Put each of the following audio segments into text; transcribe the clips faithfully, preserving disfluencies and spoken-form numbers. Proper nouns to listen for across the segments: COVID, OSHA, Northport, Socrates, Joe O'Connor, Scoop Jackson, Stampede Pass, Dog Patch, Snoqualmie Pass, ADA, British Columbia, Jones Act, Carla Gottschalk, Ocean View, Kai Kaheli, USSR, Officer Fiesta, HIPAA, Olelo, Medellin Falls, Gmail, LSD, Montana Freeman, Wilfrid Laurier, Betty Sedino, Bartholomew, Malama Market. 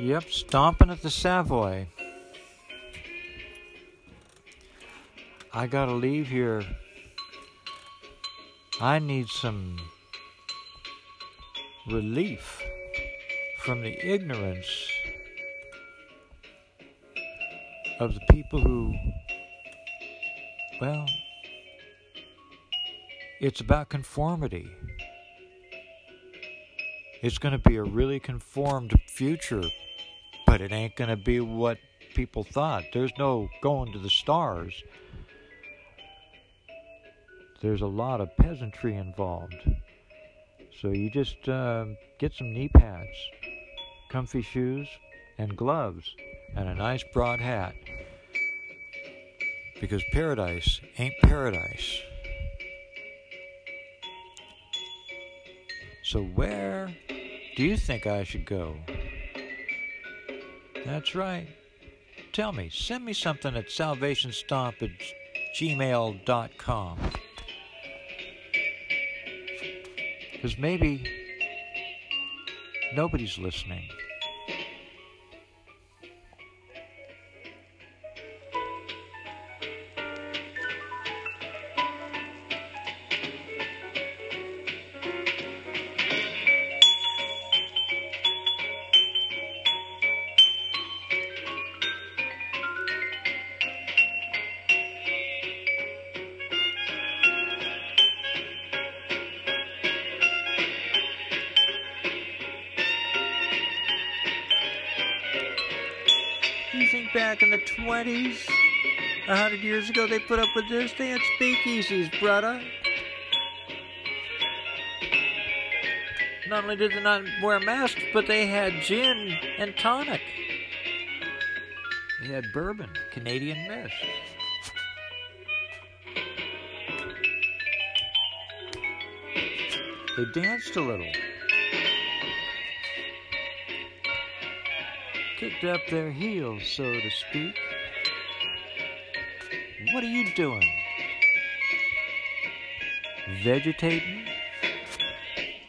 Yep, stomping at the Savoy. I gotta leave here. I need some relief from the ignorance of the people who, well, it's about conformity. It's going to be a really conformed future, but it ain't going to be what people thought. There's no going to the stars. There's a lot of peasantry involved. So you just uh, get some knee pads, comfy shoes, and gloves, and a nice broad hat. Because paradise ain't paradise. So where do you think I should go? That's right. Tell me. Send me something at salvationstomp at gmail dot com. Because maybe nobody's listening. Back in the twenties, a hundred years ago, they put up with this. They had speakeasies, brother. Not only did they not wear masks, but they had gin and tonic. They had bourbon, Canadian mist. They danced a little. Kicked up their heels, so to speak. What are you doing? Vegetating?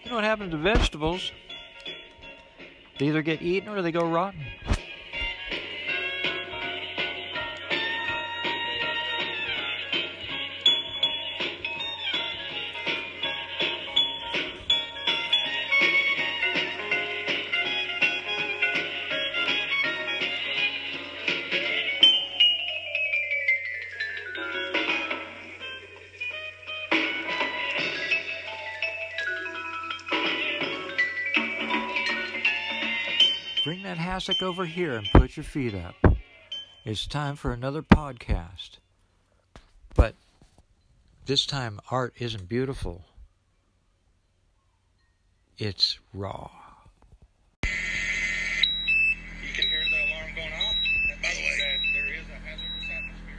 You know what happens to vegetables? They either get eaten or they go rotten. Bring that hassock over here and put your feet up. It's time for another podcast. But this time, art isn't beautiful. It's raw. You can hear the alarm going off. That means that there is a hazardous atmosphere.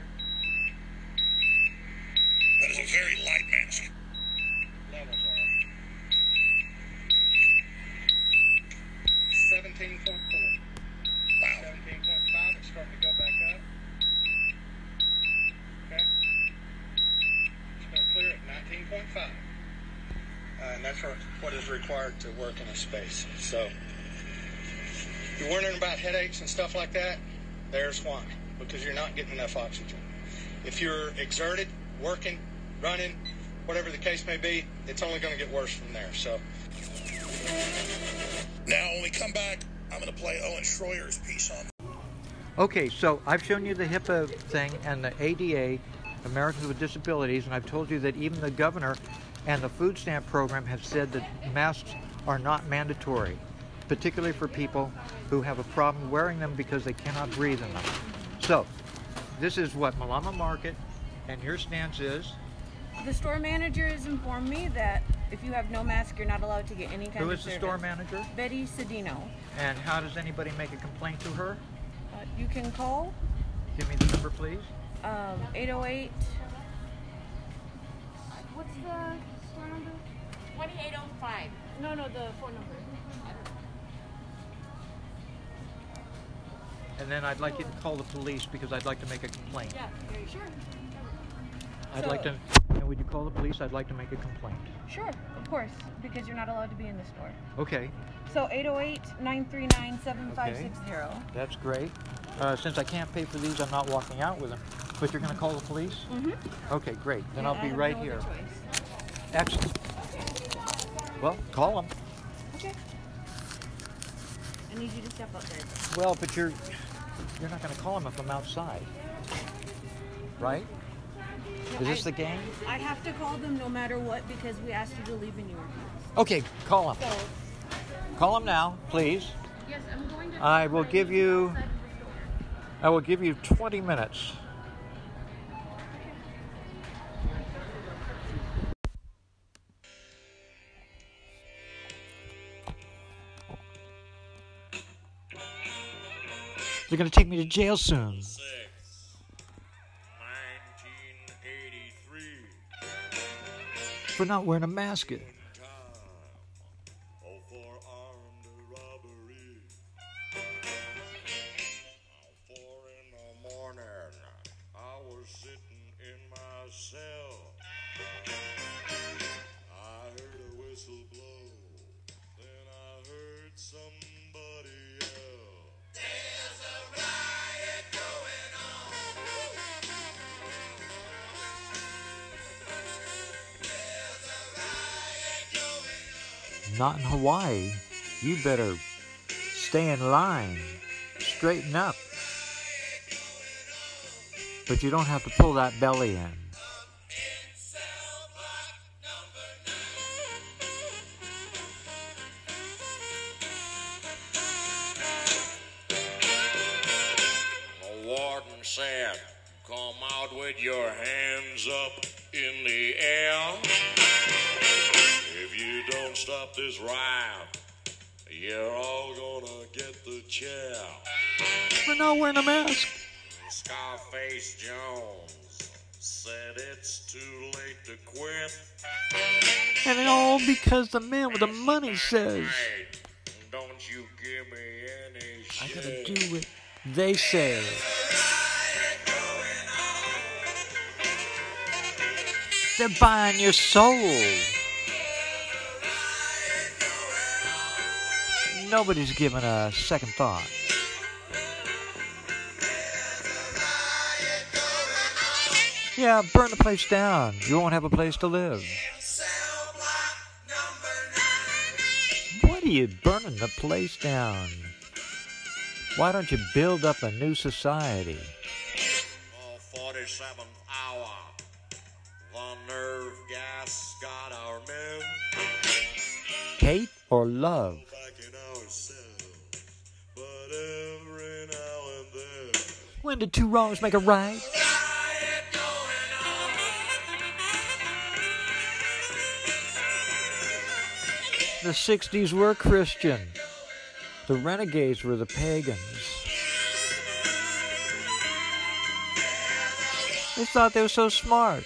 That is a very light mask. Levels are. seventeen point four. Wow. seventeen point five. It's starting to go back up. Okay. It's going to clear at nineteen point five. Uh, and that's what is required to work in a space. So, if you're wondering about headaches and stuff like that, there's one. Because you're not getting enough oxygen. If you're exerted, working, running, whatever the case may be, it's only going to get worse from there. So... Now, when we come back, I'm going to play Owen Schroyer's piece on... Okay, so I've shown you the HIPAA thing and the A D A, Americans with Disabilities, and I've told you that even the governor and the food stamp program have said that masks are not mandatory, particularly for people who have a problem wearing them because they cannot breathe in them. So, this is what Malama Market and your stance is. The store manager has informed me that if you have no mask, you're not allowed to get any kind Who of service. Who is the store manager? Betty Sedino. And how does anybody make a complaint to her? Uh, you can call. Give me the number, please. Um, eight oh eight. What's the store number? twenty-eight oh five. No, no, the phone number. I don't know. And then I'd like you to call the police because I'd like to make a complaint. Yeah, sure. I'd so, like to, you know, would you call the police? I'd like to make a complaint. Sure, of course, because you're not allowed to be in the store. Okay. So eight oh eight, nine three nine, seven five six zero. Okay. That's great. Uh, since I can't pay for these, I'm not walking out with them. But you're going to call the police? Mm-hmm. Okay, great. Then yeah, I'll be right no here. Excellent. Well, call them. Okay. I need you to step up there. Well, but you're, you're not going to call them if I'm outside. Right? No, Is this I, the game? I have to call them no matter what because we asked you to leave and you refused. Okay, call them. So, call them now, please. Yes, I'm going to... I will give you... I will give you twenty minutes. They're going to take me to jail soon. For not wearing a mask. Time, oh, for armed robbery. Four in the morning, I was sitting in my cell. I heard a whistle blow, then I heard somebody yell. There's a riot going on. Not in Hawaii. You better stay in line. Straighten up. But you don't have to pull that belly in. The warden said, come out with your hands up in the air. If you don't stop this riot, you're all gonna get the chair. We're not wearing a mask. Scarface Jones said it's too late to quit. And it all because the man with the money says, hey, don't you give me any shit. I gotta do what they say. They're buying your soul. Nobody's giving a second thought. Yeah, burn the place down. You won't have a place to live. What are you burning the place down? Why don't you build up a new society? forty-seventh hour. The nerve gas got our men. Hate or love? When did two wrongs make a right? The sixties were Christian. The renegades were the pagans. They thought they were so smart.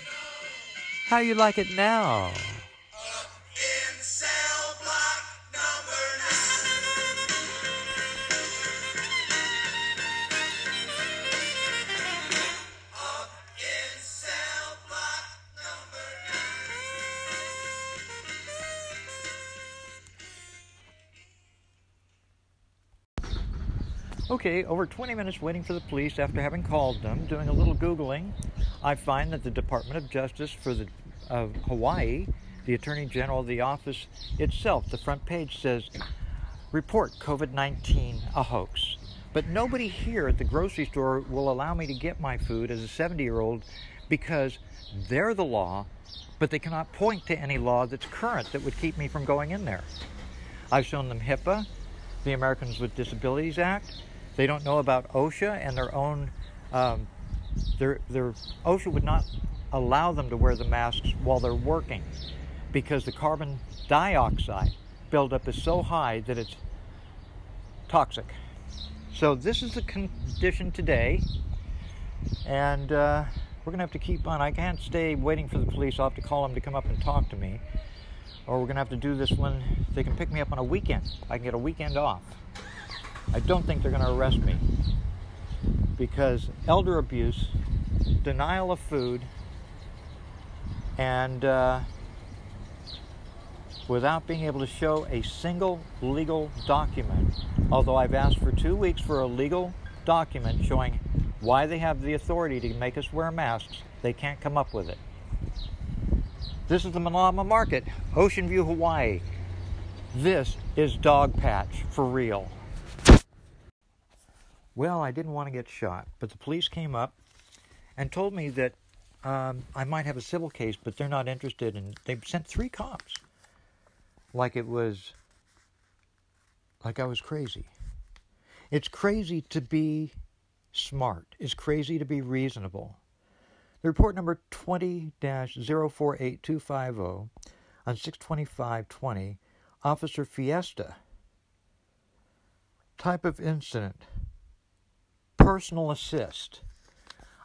How you like it now? Okay, over twenty minutes waiting for the police after having called them, doing a little Googling, I find that the Department of Justice for the, of Hawaii, the Attorney General of the office itself, the front page says, report COVID nineteen a hoax. But nobody here at the grocery store will allow me to get my food as a seventy-year-old because they're the law, but they cannot point to any law that's current that would keep me from going in there. I've shown them HIPAA, the Americans with Disabilities Act. They don't know about OSHA and their own, um, their, their OSHA would not allow them to wear the masks while they're working because the carbon dioxide buildup is so high that it's toxic. So this is the condition today, and uh, we're going to have to keep on. I can't stay waiting for the police. I'll have to call them to come up and talk to me, or we're going to have to do this when they can pick me up on a weekend. I can get a weekend off. I don't think they're going to arrest me because elder abuse, denial of food, and uh, without being able to show a single legal document, although I've asked for two weeks for a legal document showing why they have the authority to make us wear masks, they can't come up with it. This is the Malama Market, Ocean View, Hawaii. This is Dog Patch, for real. Well, I didn't want to get shot, but the police came up and told me that um, I might have a civil case, but they're not interested, and they sent three cops. Like it was, like I was crazy. It's crazy to be smart. It's crazy to be reasonable. The report number twenty dash zero four eight two five zero on six twenty-five twenty, Officer Fiesta. Type of incident: personal assist.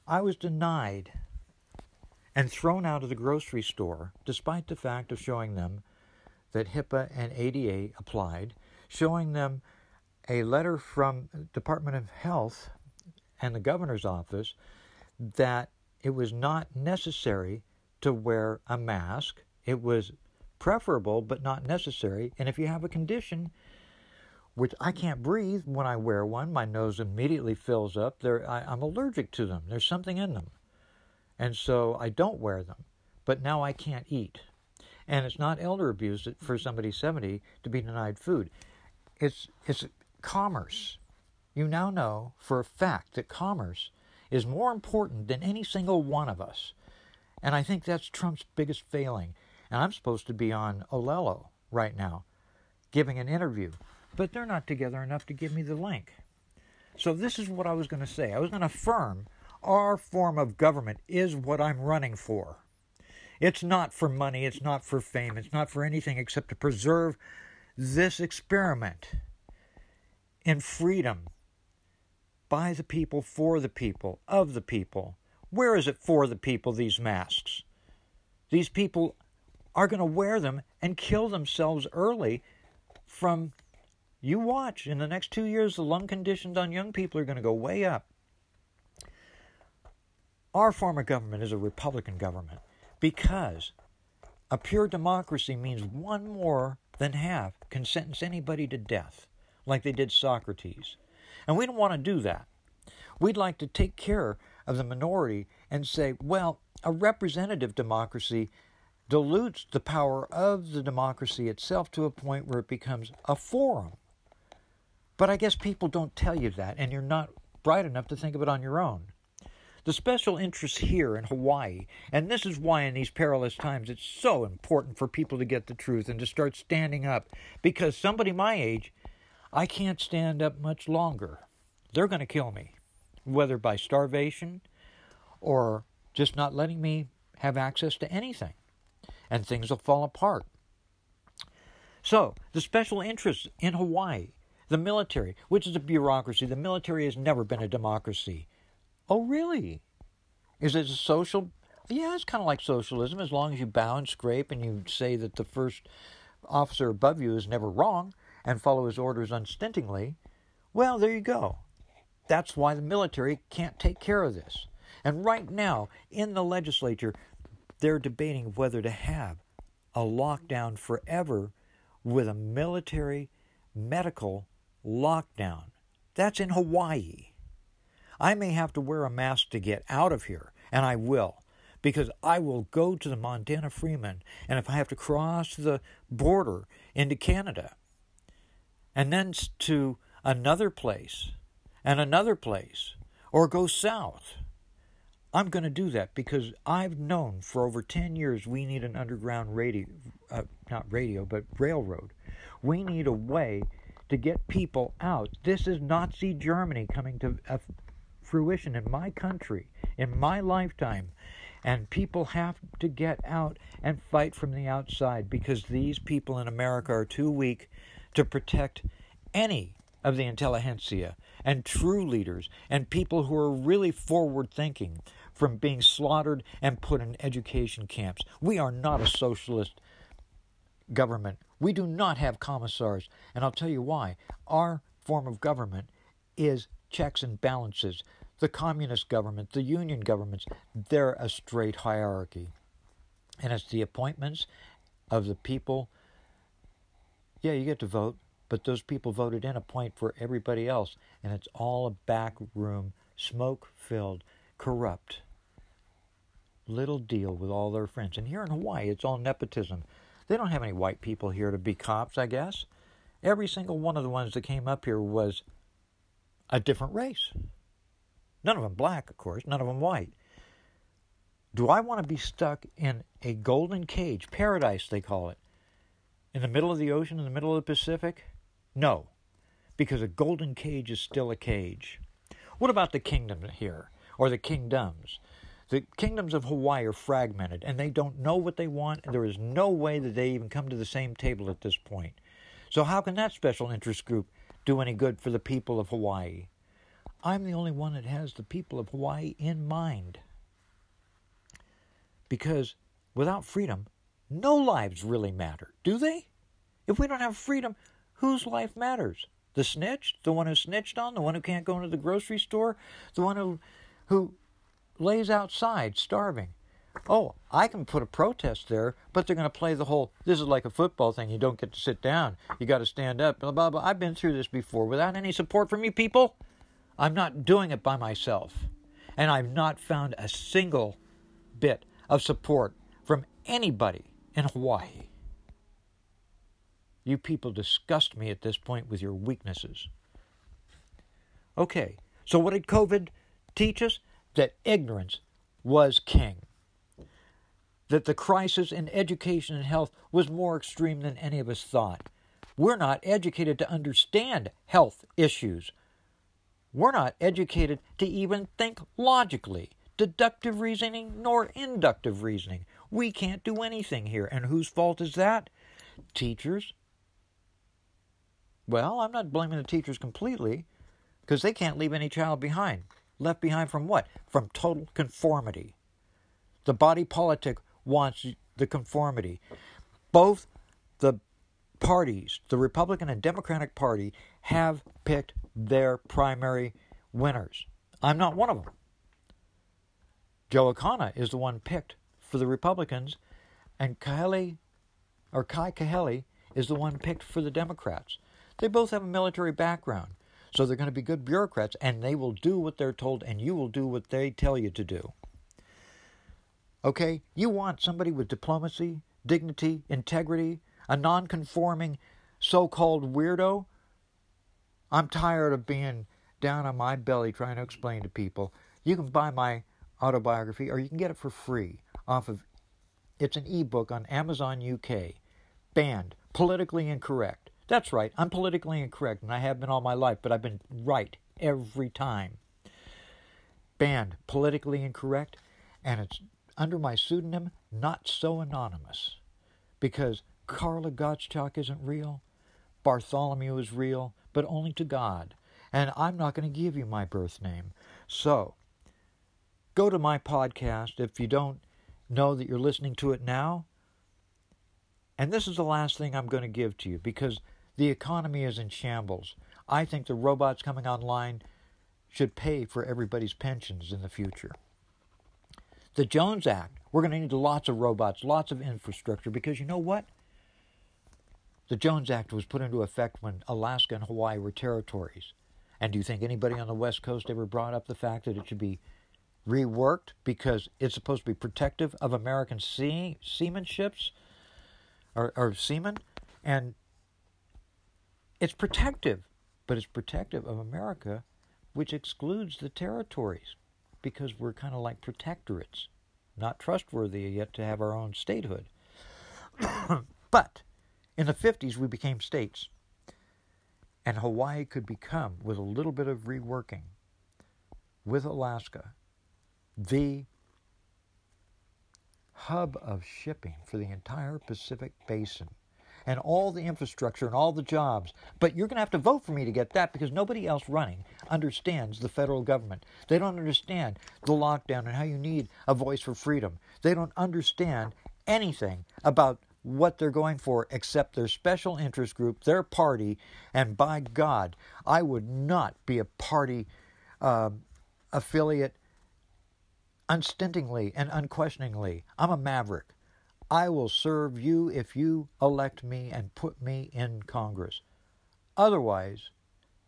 I was denied and thrown out of the grocery store, despite the fact of showing them that HIPAA and A D A applied, showing them a letter from Department of Health and the governor's office that it was not necessary to wear a mask. It was preferable, but not necessary. And if you have a condition, which I can't breathe when I wear one, my nose immediately fills up. There, I, I'm allergic to them. There's something in them. And so I don't wear them. But now I can't eat. And it's not elder abuse for somebody seventy to be denied food. It's it's commerce. You now know for a fact that commerce is more important than any single one of us. And I think that's Trump's biggest failing. And I'm supposed to be on Olelo right now giving an interview. But they're not together enough to give me the link. So this is what I was going to say. I was going to affirm our form of government is what I'm running for. It's not for money, it's not for fame, it's not for anything except to preserve this experiment in freedom by the people, for the people, of the people. Where is it for the people, these masks? These people are going to wear them and kill themselves early from, you watch, in the next two years the lung conditions on young people are going to go way up. Our form of government is a Republican government. Because a pure democracy means one more than half can sentence anybody to death, like they did Socrates. And we don't want to do that. We'd like to take care of the minority and say, well, a representative democracy dilutes the power of the democracy itself to a point where it becomes a forum. But I guess people don't tell you that, and you're not bright enough to think of it on your own. The special interests here in Hawaii, and this is why in these perilous times it's so important for people to get the truth and to start standing up, because somebody my age, I can't stand up much longer. They're going to kill me, whether by starvation or just not letting me have access to anything, and things will fall apart. So, the special interests in Hawaii, the military, which is a bureaucracy. The military has never been a democracy. Oh, really? Is it a social? Yeah, it's kind of like socialism, as long as you bow and scrape and you say that the first officer above you is never wrong and follow his orders unstintingly. Well, there you go. That's why the military can't take care of this. And right now, in the legislature, they're debating whether to have a lockdown forever with a military medical lockdown. That's in Hawaii. I may have to wear a mask to get out of here, and I will, because I will go to the Montana Freeman, and if I have to cross the border into Canada, and then to another place, and another place, or go south, I'm going to do that, because I've known for over ten years we need an underground radio, uh, not radio, but railroad. We need a way to get people out. This is Nazi Germany coming to Uh, fruition in my country, in my lifetime, and people have to get out and fight from the outside, because these people in America are too weak to protect any of the intelligentsia and true leaders and people who are really forward thinking from being slaughtered and put in education camps. We are not a socialist government. We do not have commissars, and I'll tell you why. Our form of government is checks and balances. The communist government, the union governments, they're a straight hierarchy. and it's the appointments of the people. Yeah, you get to vote, but those people voted in a point for everybody else, and it's all a backroom, smoke-filled, corrupt little deal with all their friends. And here in Hawaii, it's all nepotism. They don't have any white people here to be cops, I guess. Every single one of the ones that came up here was a different race. None of them black, of course. None of them white. Do I want to be stuck in a golden cage, paradise they call it, in the middle of the ocean, in the middle of the Pacific? No, because a golden cage is still a cage. What about the kingdom here, or the kingdoms? The kingdoms of Hawaii are fragmented, and they don't know what they want, and there is no way that they even come to the same table at this point. So how can that special interest group do any good for the people of Hawaii? I'm the only one that has the people of Hawaii in mind. Because without freedom, no lives really matter, do they? If we don't have freedom, whose life matters? The snitch? The one who snitched on? The one who can't go into the grocery store? The one who, who lays outside starving? Oh, I can put a protest there, but they're going to play the whole, this is like a football thing, you don't get to sit down, you got to stand up, blah, blah, blah. I've been through this before without any support from you people. I'm not doing it by myself. And I've not found a single bit of support from anybody in Hawaii. You people disgust me at this point with your weaknesses. Okay, so what did COVID teach us? That ignorance was king. That the crisis in education and health was more extreme than any of us thought. We're not educated to understand health issues. We're not educated to even think logically, deductive reasoning, nor inductive reasoning. We can't do anything here. And whose fault is that? Teachers. Well, I'm not blaming the teachers completely, because they can't leave any child behind. Left behind from what? From total conformity. The body politic wants the conformity. Both the parties, the Republican and Democratic Party, have picked their primary winners. I'm not one of them. Joe O'Connor is the one picked for the Republicans, and Kaheli, or Kai Kaheli is the one picked for the Democrats. They both have a military background, so they're going to be good bureaucrats, and they will do what they're told, and you will do what they tell you to do. Okay? You want somebody with diplomacy, dignity, integrity, a non-conforming so-called weirdo? I'm tired of being down on my belly trying to explain to people. You can buy my autobiography, or you can get it for free off of, it's an ebook on Amazon U K. Banned. Politically incorrect. That's right. I'm politically incorrect, and I have been all my life, but I've been right every time. Banned. Politically incorrect, and it's under my pseudonym, Not So Anonymous, because Carla Gottschalk isn't real. Bartholomew is real, but only to God. And I'm not going to give you my birth name. So, go to my podcast if you don't know that you're listening to it now. And this is the last thing I'm going to give to you, because the economy is in shambles. I think the robots coming online should pay for everybody's pensions in the future. The Jones Act, we're going to need lots of robots, lots of infrastructure, because you know what? The Jones Act was put into effect when Alaska and Hawaii were territories. And do you think anybody on the West Coast ever brought up the fact that it should be reworked because it's supposed to be protective of American sea, seamanships or, or seamen? And it's protective, but it's protective of America, which excludes the territories because we're kind of like protectorates, not trustworthy yet to have our own statehood. But in the fifties, we became states, and Hawaii could become, with a little bit of reworking, with Alaska, the hub of shipping for the entire Pacific Basin, and all the infrastructure and all the jobs. But you're going to have to vote for me to get that, because nobody else running understands the federal government. They don't understand the lockdown and how you need a voice for freedom. They don't understand anything about what they're going for except their special interest group, their party, and by God, I would not be a party uh, affiliate unstintingly and unquestioningly. I'm a maverick. I will serve you if you elect me and put me in Congress. Otherwise,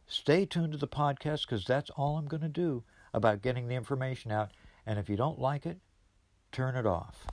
stay tuned to the podcast, because that's all I'm going to do about getting the information out. And if you don't like it, turn it off.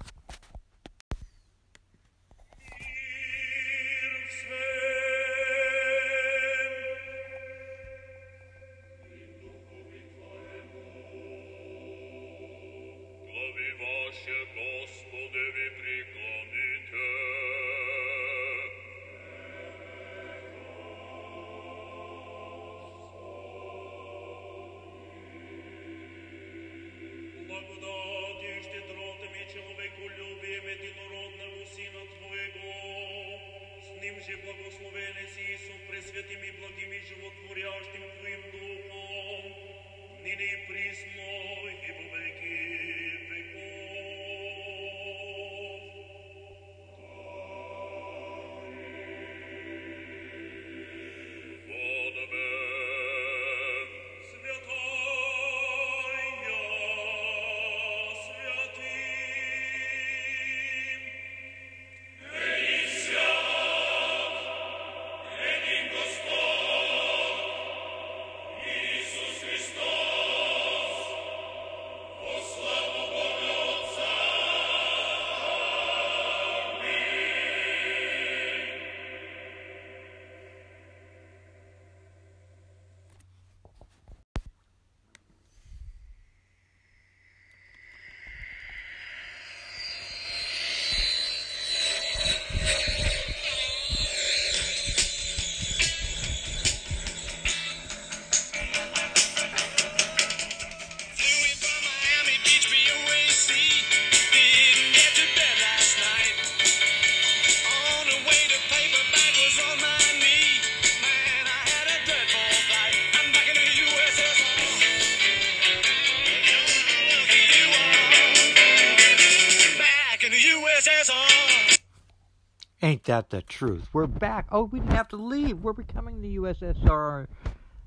Ain't that the truth? We're back. Oh, we didn't have to leave. We're becoming the U S S R.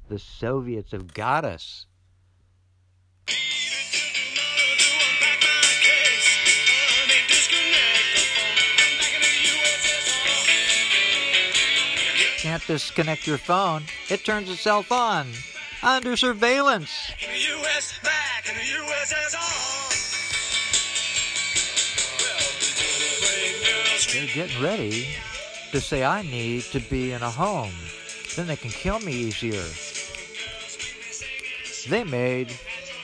The Soviets have got us. Can't disconnect your phone. It turns itself on. Under surveillance. Back in the U S, back in the U S S R. They're getting ready to say I need to be in a home. Then they can kill me easier. They made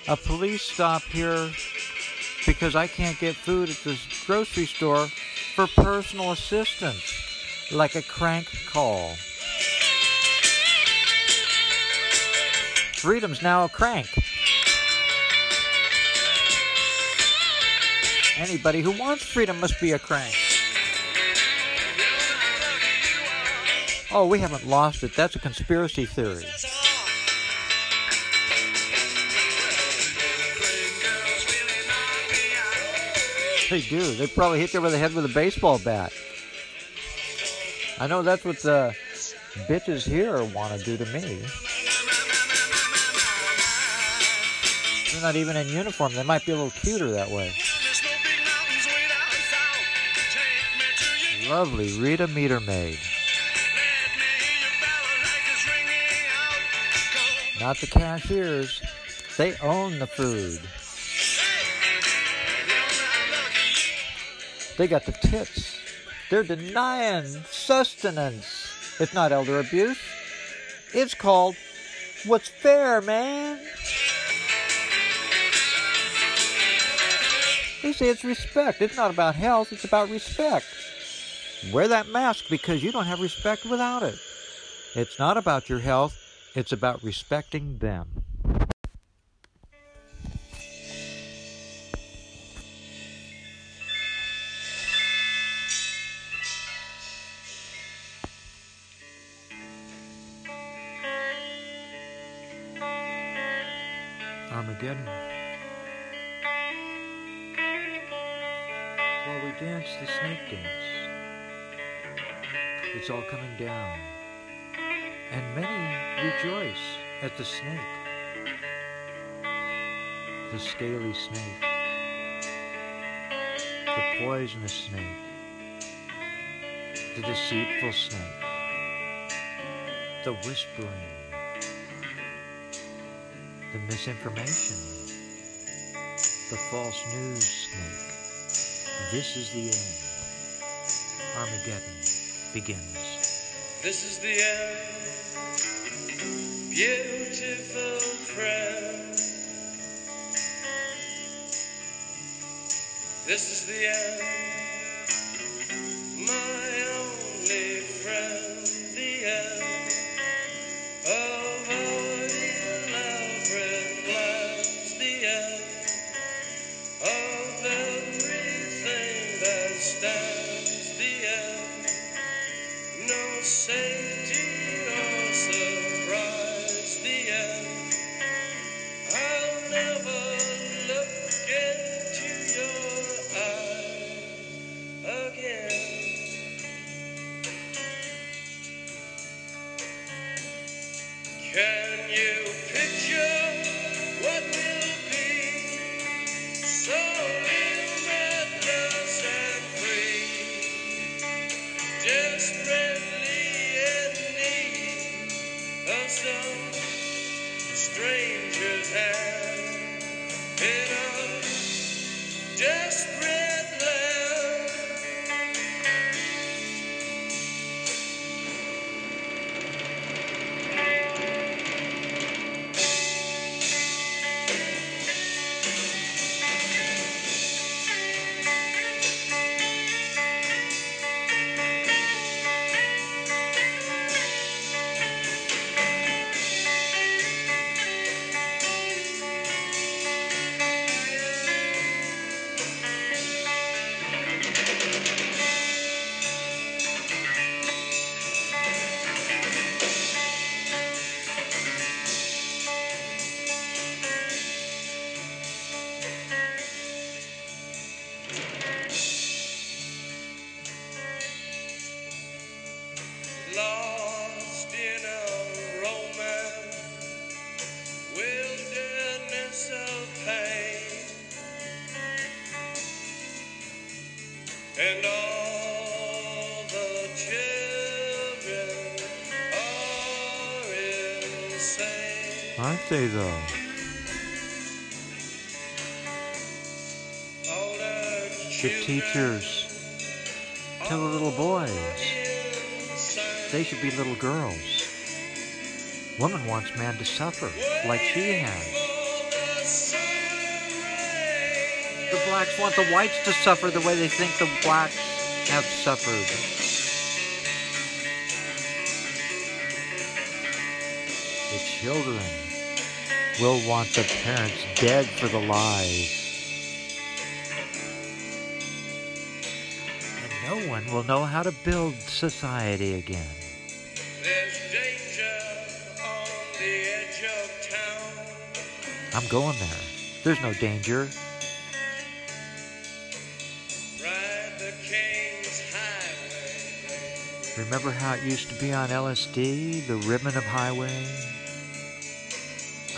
a police stop here because I can't get food at this grocery store for personal assistance, like a crank call. Freedom's now a crank. Anybody who wants freedom must be a crank. Oh, we haven't lost it. That's a conspiracy theory. They do. They probably hit you over the head with a baseball bat. I know that's what the bitches here want to do to me. They're not even in uniform. They might be a little cuter that way. Lovely Rita Meter Maid. Not the cashiers. They own the food. They got the tips. They're denying sustenance. It's not elder abuse. It's called what's fair, man. They say it's respect. It's not about health. It's about respect. Wear that mask because you don't have respect without it. It's not about your health. It's about respecting them. Armageddon. While we dance the snake dance, it's all coming down. And many rejoice at the snake, the scaly snake, the poisonous snake. the deceitful snake, the whispering, the misinformation, the false news snake. This is the end. Armageddon begins. This is the end, beautiful prayer. This is the end, my only friend, the end of all elaborate plans, the end of everything that stands, the end, no safety or surprise, the end, I'll never look into your again. Can you picture what will be so limitless and free, desperately in need of some stranger's hand in a desperate day though. Should teachers tell little boys they should be little girls? Woman wants man to suffer like she has. The blacks want the whites to suffer the way they think the blacks have suffered. The children will want the parents dead for the lies. And no one will know how to build society again. There's danger on the edge of town. I'm going there. There's no danger. Ride the King's Highway. Remember how it used to be on L S D, the ribbon of highway?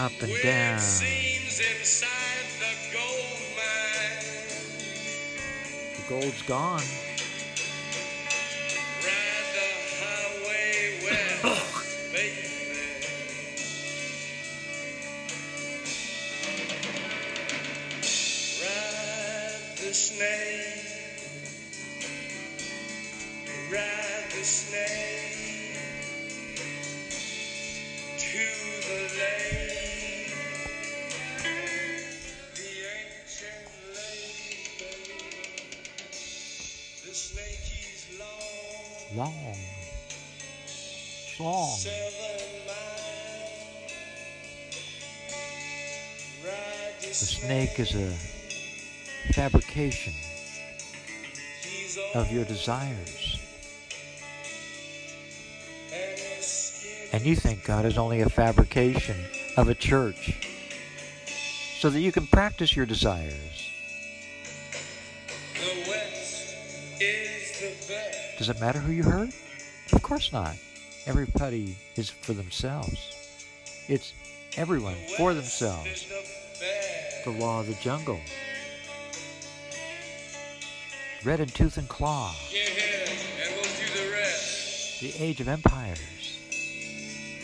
Up and down. Seams inside the gold mine. The gold's gone. Ride the highway west, baby. Ride the snake. Ride the snake to the lake. Long, long. The snake is a fabrication of your desires. And you think God is only a fabrication of a church so that you can practice your desires. The West is the best. Does it matter who you hurt? Of course not. Everybody is for themselves. It's everyone for themselves. The law of the jungle. Red in tooth and claw. Yeah, and we'll do the red. the Age of Empires,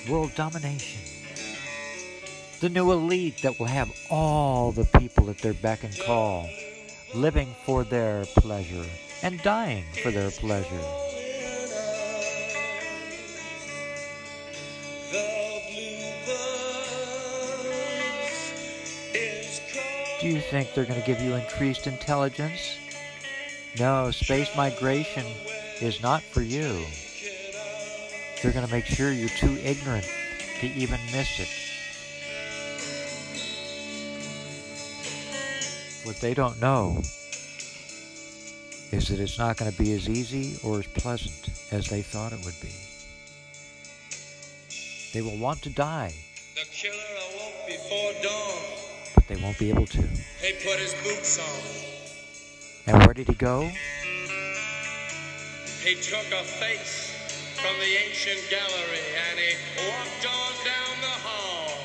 world domination, the new elite that will have all the people at their beck and call, living for their pleasure and dying for their pleasure. Do you think they're going to give you increased intelligence? No, space migration is not for you. They're going to make sure you're too ignorant to even miss it. What they don't know is that it's not going to be as easy or as pleasant as they thought it would be. They will want to die. The killer awoke before dawn. They won't be able to. He put his boots on. And where did he go? He took a face from the ancient gallery and he walked on down the hall.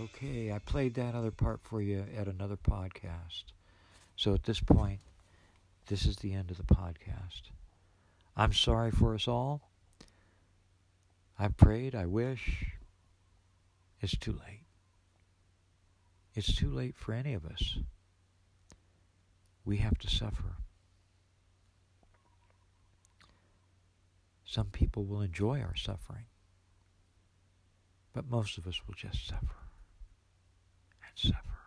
Okay, I played that other part for you at another podcast. So at this point, this is the end of the podcast. I'm sorry for us all. I prayed, I wish. It's too late. It's too late for any of us. We have to suffer. Some people will enjoy our suffering, but most of us will just suffer and suffer.